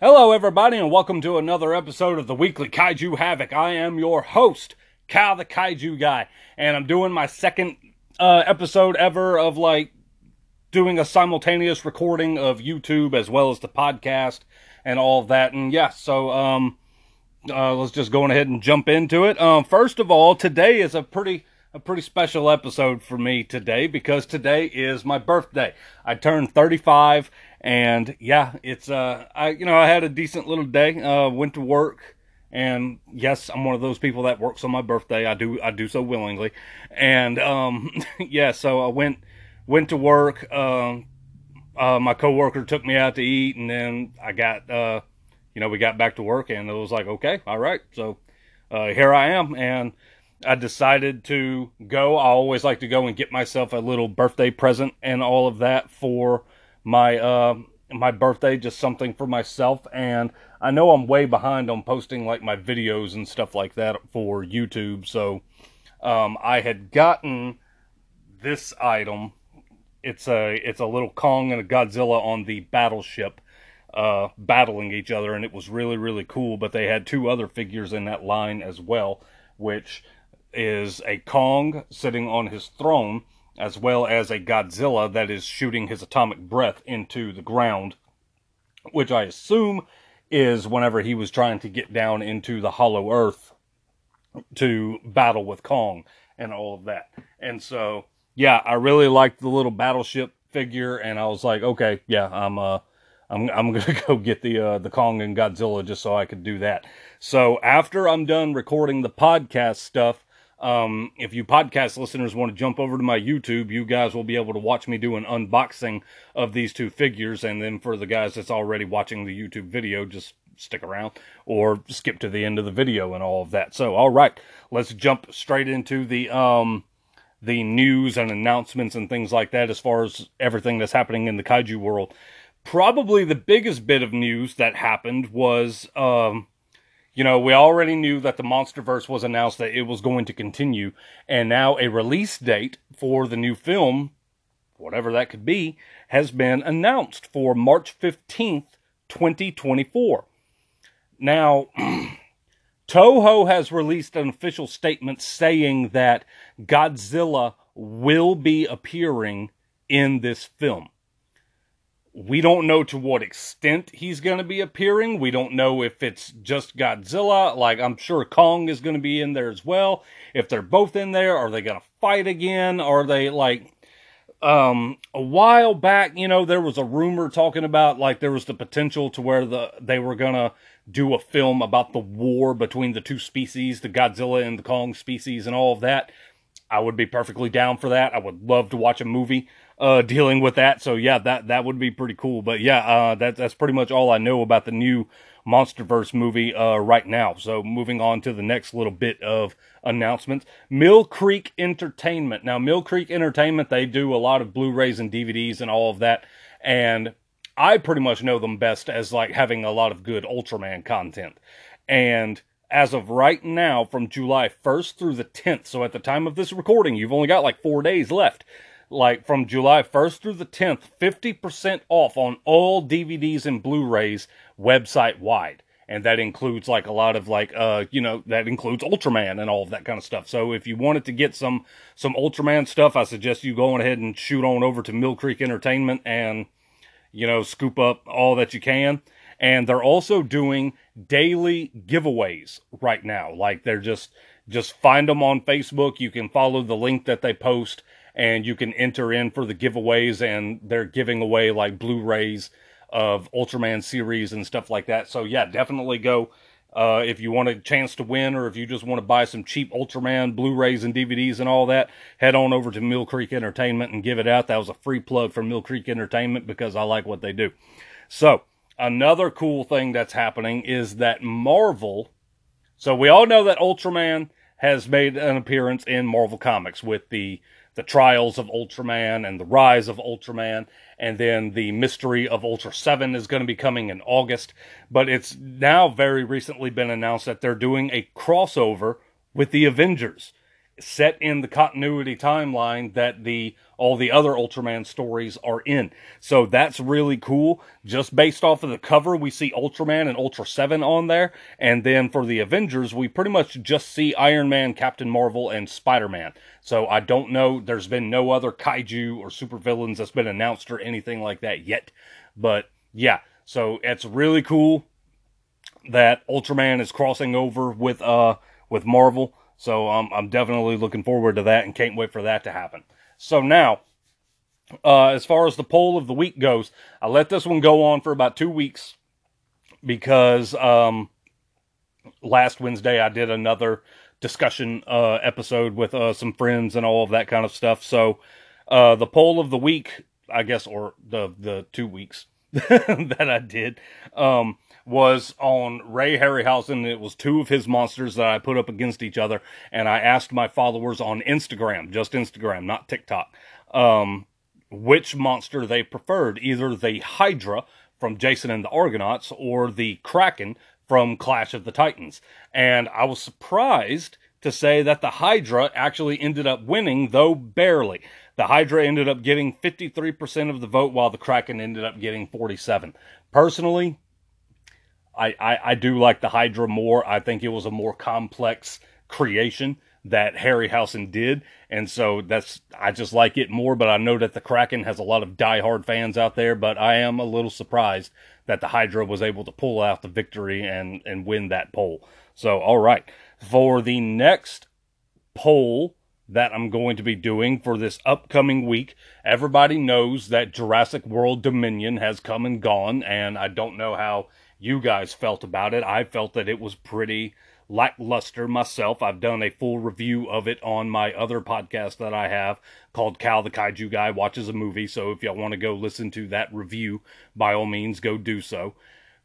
Hello everybody and welcome to another episode of the Weekly Kaiju Havoc. I am your host, Kyle the Kaiju Guy, and I'm doing my second episode ever of doing a simultaneous recording of YouTube as well as the podcast and all of that. And yeah, so let's just go ahead and jump into it. First of all, today is a pretty special episode for me today because today is my birthday. I turned 35. And yeah, it's, I had a decent little day, went to work, and yes, I'm one of those people that works on my birthday. I do so willingly. And, yeah, so I went to work, my coworker took me out to eat, and then I got, we got back to work, and it was like, okay, all right. So, here I am, and I decided to go. I always like to go and get myself a little birthday present and all of that for my birthday, just something for myself. And I know I'm way behind on posting my videos and stuff like that for YouTube, so I had gotten this item. It's a little Kong and a Godzilla on the battleship battling each other, and it was really, really cool. But they had two other figures in that line as well, which is a Kong sitting on his throne as well as a Godzilla that is shooting his atomic breath into the ground, which I assume is whenever he was trying to get down into the hollow earth to battle with Kong and all of that. And so, yeah, I really liked the little battleship figure, and I was like, okay, yeah, I'm gonna go get the Kong and Godzilla just so I could do that. So after I'm done recording the podcast stuff, if you podcast listeners want to jump over to my YouTube, you guys will be able to watch me do an unboxing of these two figures. And then for the guys that's already watching the YouTube video, just stick around or skip to the end of the video and all of that. So, all right, let's jump straight into the news and announcements and things like that as far as everything that's happening in the kaiju world. Probably the biggest bit of news that happened was, we already knew that the MonsterVerse was announced that it was going to continue, and now a release date for the new film, whatever that could be, has been announced for March 15th, 2024. Now, Toho has released an official statement saying that Godzilla will be appearing in this film. We don't know to what extent he's going to be appearing. We don't know if it's just Godzilla. I'm sure Kong is going to be in there as well. If they're both in there, are they going to fight again? Are they, a while back, there was a rumor talking about, there was the potential to where they were going to do a film about the war between the two species, the Godzilla and the Kong species and all of that. I would be perfectly down for that. I would love to watch a movie dealing with that. So yeah, that would be pretty cool. But yeah, that's pretty much all I know about the new MonsterVerse movie right now. So moving on to the next little bit of announcements. Mill Creek Entertainment. Now, Mill Creek Entertainment, they do a lot of Blu-rays and DVDs and all of that. And I pretty much know them best as having a lot of good Ultraman content. And as of right now, from July 1st through the 10th, so at the time of this recording, you've only got 4 days left. From July 1st through the 10th, 50% off on all DVDs and Blu-rays website-wide. And that includes, a lot of, that includes Ultraman and all of that kind of stuff. So if you wanted to get some Ultraman stuff, I suggest you go ahead and shoot on over to Mill Creek Entertainment and, scoop up all that you can. And they're also doing daily giveaways right now. They're just find them on Facebook. You can follow the link that they post, and you can enter in for the giveaways, and they're giving away, Blu-rays of Ultraman series and stuff like that. So, yeah, definitely go if you want a chance to win, or if you just want to buy some cheap Ultraman Blu-rays and DVDs and all that, head on over to Mill Creek Entertainment and give it out. That was a free plug for Mill Creek Entertainment because I like what they do. So, another cool thing that's happening is that Marvel... So, we all know that Ultraman has made an appearance in Marvel Comics with the Trials of Ultraman and The Rise of Ultraman, and then The Mystery of Ultra 7 is going to be coming in August. But it's now very recently been announced that they're doing a crossover with the Avengers. set in the continuity timeline that all the other Ultraman stories are in. So that's really cool. Just based off of the cover, we see Ultraman and Ultra 7 on there. And then for the Avengers, we pretty much just see Iron Man, Captain Marvel, and Spider-Man. So I don't know. There's been no other kaiju or supervillains that's been announced or anything like that yet. But yeah, so it's really cool that Ultraman is crossing over with Marvel. So I'm definitely looking forward to that and can't wait for that to happen. So now, as far as the poll of the week goes, I let this one go on for about 2 weeks because last Wednesday I did another discussion episode with some friends and all of that kind of stuff. So the poll of the week, I guess, or the 2 weeks that I did, was on Ray Harryhausen. It was two of his monsters that I put up against each other, and I asked my followers on Instagram, just Instagram, not TikTok, which monster they preferred, either the Hydra from Jason and the Argonauts or the Kraken from Clash of the Titans. And I was surprised to say that the Hydra actually ended up winning, though barely. The Hydra ended up getting 53% of the vote, while the Kraken ended up getting 47%. Personally, I do like the Hydra more. I think it was a more complex creation that Harryhausen did. And so I just like it more, but I know that the Kraken has a lot of diehard fans out there, but I am a little surprised that the Hydra was able to pull out the victory and win that poll. So, all right. For the next poll that I'm going to be doing for this upcoming week, everybody knows that Jurassic World Dominion has come and gone, and I don't know how you guys felt about it. I felt that it was pretty lackluster myself. I've done a full review of it on my other podcast that I have called Kyle the Kaiju Guy Watches a Movie. So if y'all want to go listen to that review, by all means, go do so.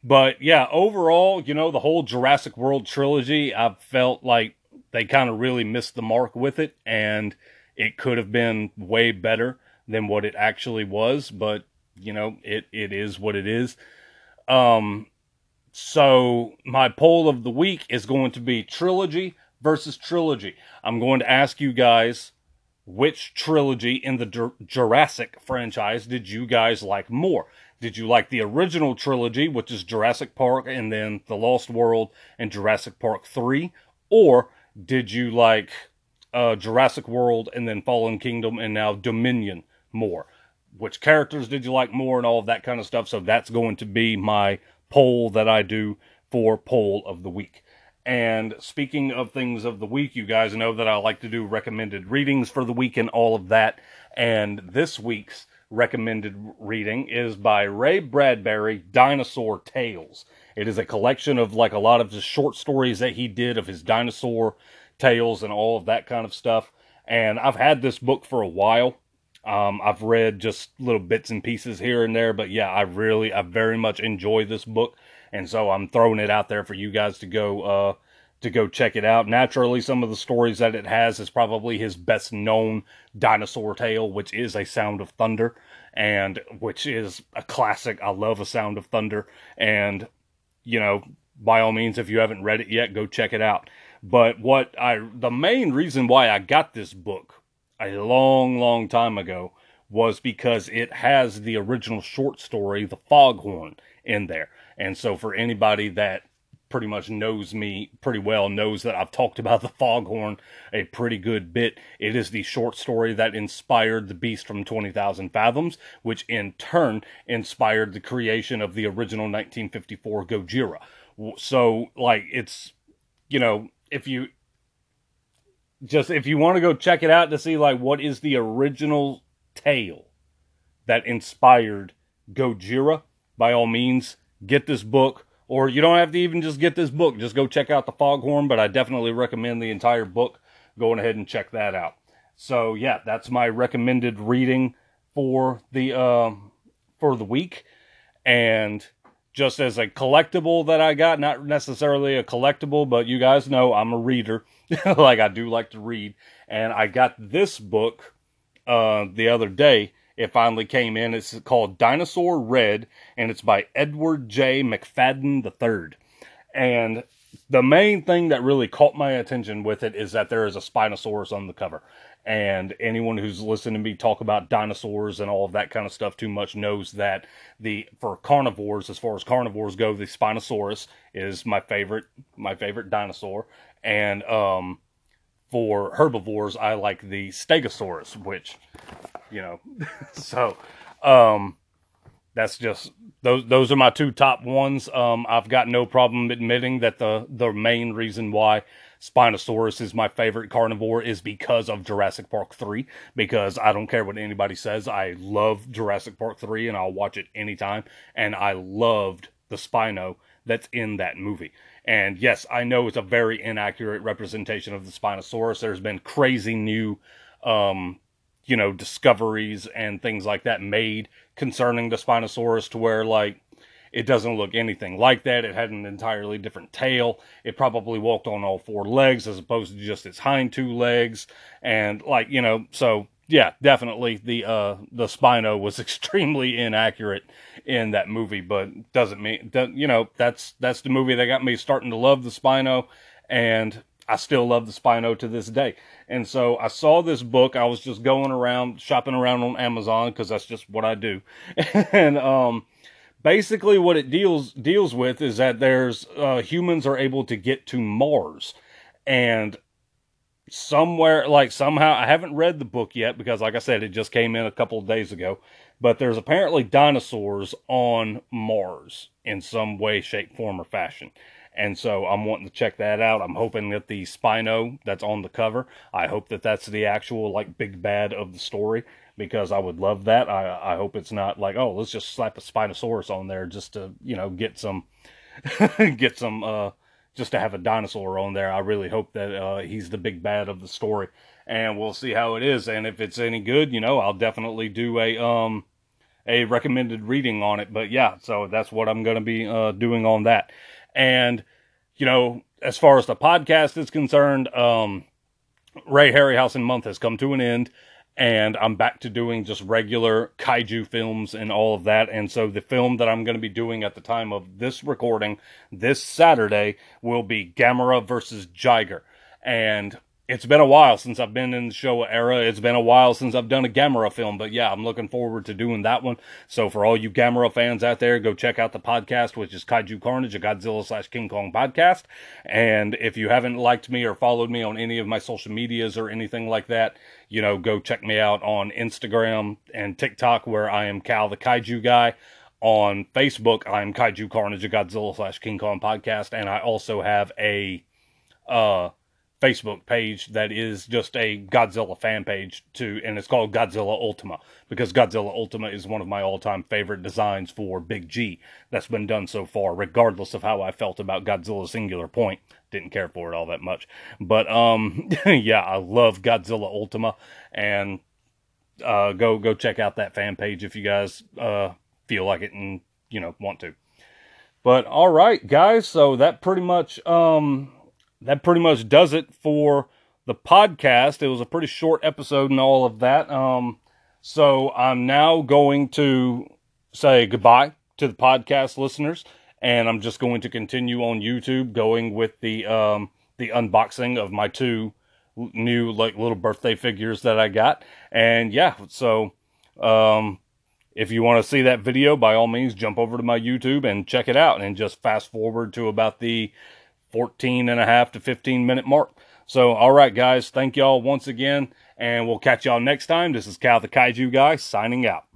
But yeah, overall, you know, the whole Jurassic World trilogy, I felt like they kind of really missed the mark with it. And it could have been way better than what it actually was. But, you know, it is what it is. So my poll of the week is going to be trilogy versus trilogy. I'm going to ask you guys, which trilogy in the Jurassic franchise did you guys like more? Did you like the original trilogy, which is Jurassic Park and then The Lost World and Jurassic Park 3? Or did you like Jurassic World and then Fallen Kingdom and now Dominion more? Which characters did you like more and all of that kind of stuff? So that's going to be my poll that I do for poll of the week. And speaking of things of the week, you guys know that I like to do recommended readings for the week and all of that. And this week's recommended reading is by Ray Bradbury, Dinosaur Tales. It is a collection of like a lot of the short stories that he did of his dinosaur tales and all of that kind of stuff. And I've had this book for a while. I've read just little bits and pieces here and there, but yeah, I very much enjoy this book, and so I'm throwing it out there for you guys to go check it out. Naturally, some of the stories that it has is probably his best known dinosaur tale, which is A Sound of Thunder, and which is a classic. I love A Sound of Thunder, and you know, by all means, if you haven't read it yet, go check it out. But the main reason why I got this book a long, long time ago was because it has the original short story, The Foghorn, in there. And so for anybody that pretty much knows me pretty well knows that I've talked about The Foghorn a pretty good bit. It is the short story that inspired The Beast from 20,000 Fathoms, which in turn inspired the creation of the original 1954 Gojira. So, like, it's, you know, if you want to go check it out to see, like, what is the original tale that inspired Gojira, by all means, get this book. Or you don't have to even just get this book. Just go check out The Foghorn, but I definitely recommend the entire book. Going ahead and check that out. So, yeah, that's my recommended reading for the week. And just as a collectible that I got, not necessarily a collectible, but you guys know I'm a reader. Like, I do like to read. And I got this book the other day. It finally came in. It's called Dinosaur Red, and it's by Edward J. McFadden III. And The main thing that really caught my attention with it is that there is a Spinosaurus on the cover. And anyone who's listened to me talk about dinosaurs and all of that kind of stuff too much knows that for carnivores, as far as carnivores go, the Spinosaurus is my favorite dinosaur. And for herbivores, I like the Stegosaurus, which, you know, so that's just those are my two top ones. I've got no problem admitting that the main reason why Spinosaurus is my favorite carnivore is because of Jurassic Park 3, because I don't care what anybody says. I love Jurassic Park 3, and I'll watch it anytime, and I loved the Spino that's in that movie. And yes, I know it's a very inaccurate representation of the Spinosaurus. There's been crazy new, discoveries and things like that made concerning the Spinosaurus to where, like, it doesn't look anything like that. It had an entirely different tail. It probably walked on all four legs as opposed to just its hind two legs. And, like, you know, so, yeah, definitely the Spino was extremely inaccurate in that movie. But doesn't mean, you know, that's the movie that got me starting to love the Spino. And I still love the Spino to this day. And so I saw this book. I was just going around, shopping around on Amazon, because that's just what I do. And, basically, what it deals with is that there's humans are able to get to Mars, and somewhere, like, somehow, I haven't read the book yet because, like I said, it just came in a couple of days ago. But there's apparently dinosaurs on Mars in some way, shape, form, or fashion. And so I'm wanting to check that out. I'm hoping that the Spino that's on the cover, I hope that that's the actual, like, big bad of the story, because I would love that. I hope it's not like, oh, let's just slap a Spinosaurus on there just to, you know, get some, just to have a dinosaur on there. I really hope that he's the big bad of the story, and we'll see how it is. And if it's any good, you know, I'll definitely do a recommended reading on it. But yeah, so that's what I'm going to be doing on that. And, you know, as far as the podcast is concerned, Ray Harryhausen month has come to an end. And I'm back to doing just regular kaiju films and all of that. And so the film that I'm going to be doing at the time of this recording this Saturday will be Gamera versus Jiger. And it's been a while since I've been in the Showa era. It's been a while since I've done a Gamera film. But yeah, I'm looking forward to doing that one. So for all you Gamera fans out there, go check out the podcast, which is Kaiju Carnage, a Godzilla/King Kong podcast. And if you haven't liked me or followed me on any of my social medias or anything like that, you know, go check me out on Instagram and TikTok, where I am Kyle the Kaiju Guy. On Facebook, I'm Kaiju Carnage, a Godzilla/King Kong podcast. And I also have a Facebook page that is just a Godzilla fan page, too. And it's called Godzilla Ultima, because Godzilla Ultima is one of my all-time favorite designs for Big G that's been done so far, regardless of how I felt about Godzilla Singular Point. Didn't care for it all that much, but yeah, I love Godzilla Ultima, and go check out that fan page if you guys feel like it and, you know, want to. But all right, guys, so that pretty much does it for the podcast. It was a pretty short episode and all of that. So I'm now going to say goodbye to the podcast listeners. And I'm just going to continue on YouTube, going with the unboxing of my two new, like, little birthday figures that I got. And yeah, so if you want to see that video, by all means, jump over to my YouTube and check it out. And just fast forward to about the 14.5 to 15-minute mark. So, all right, guys, thank y'all once again. And we'll catch y'all next time. This is Kyle the Kaiju Guy signing out.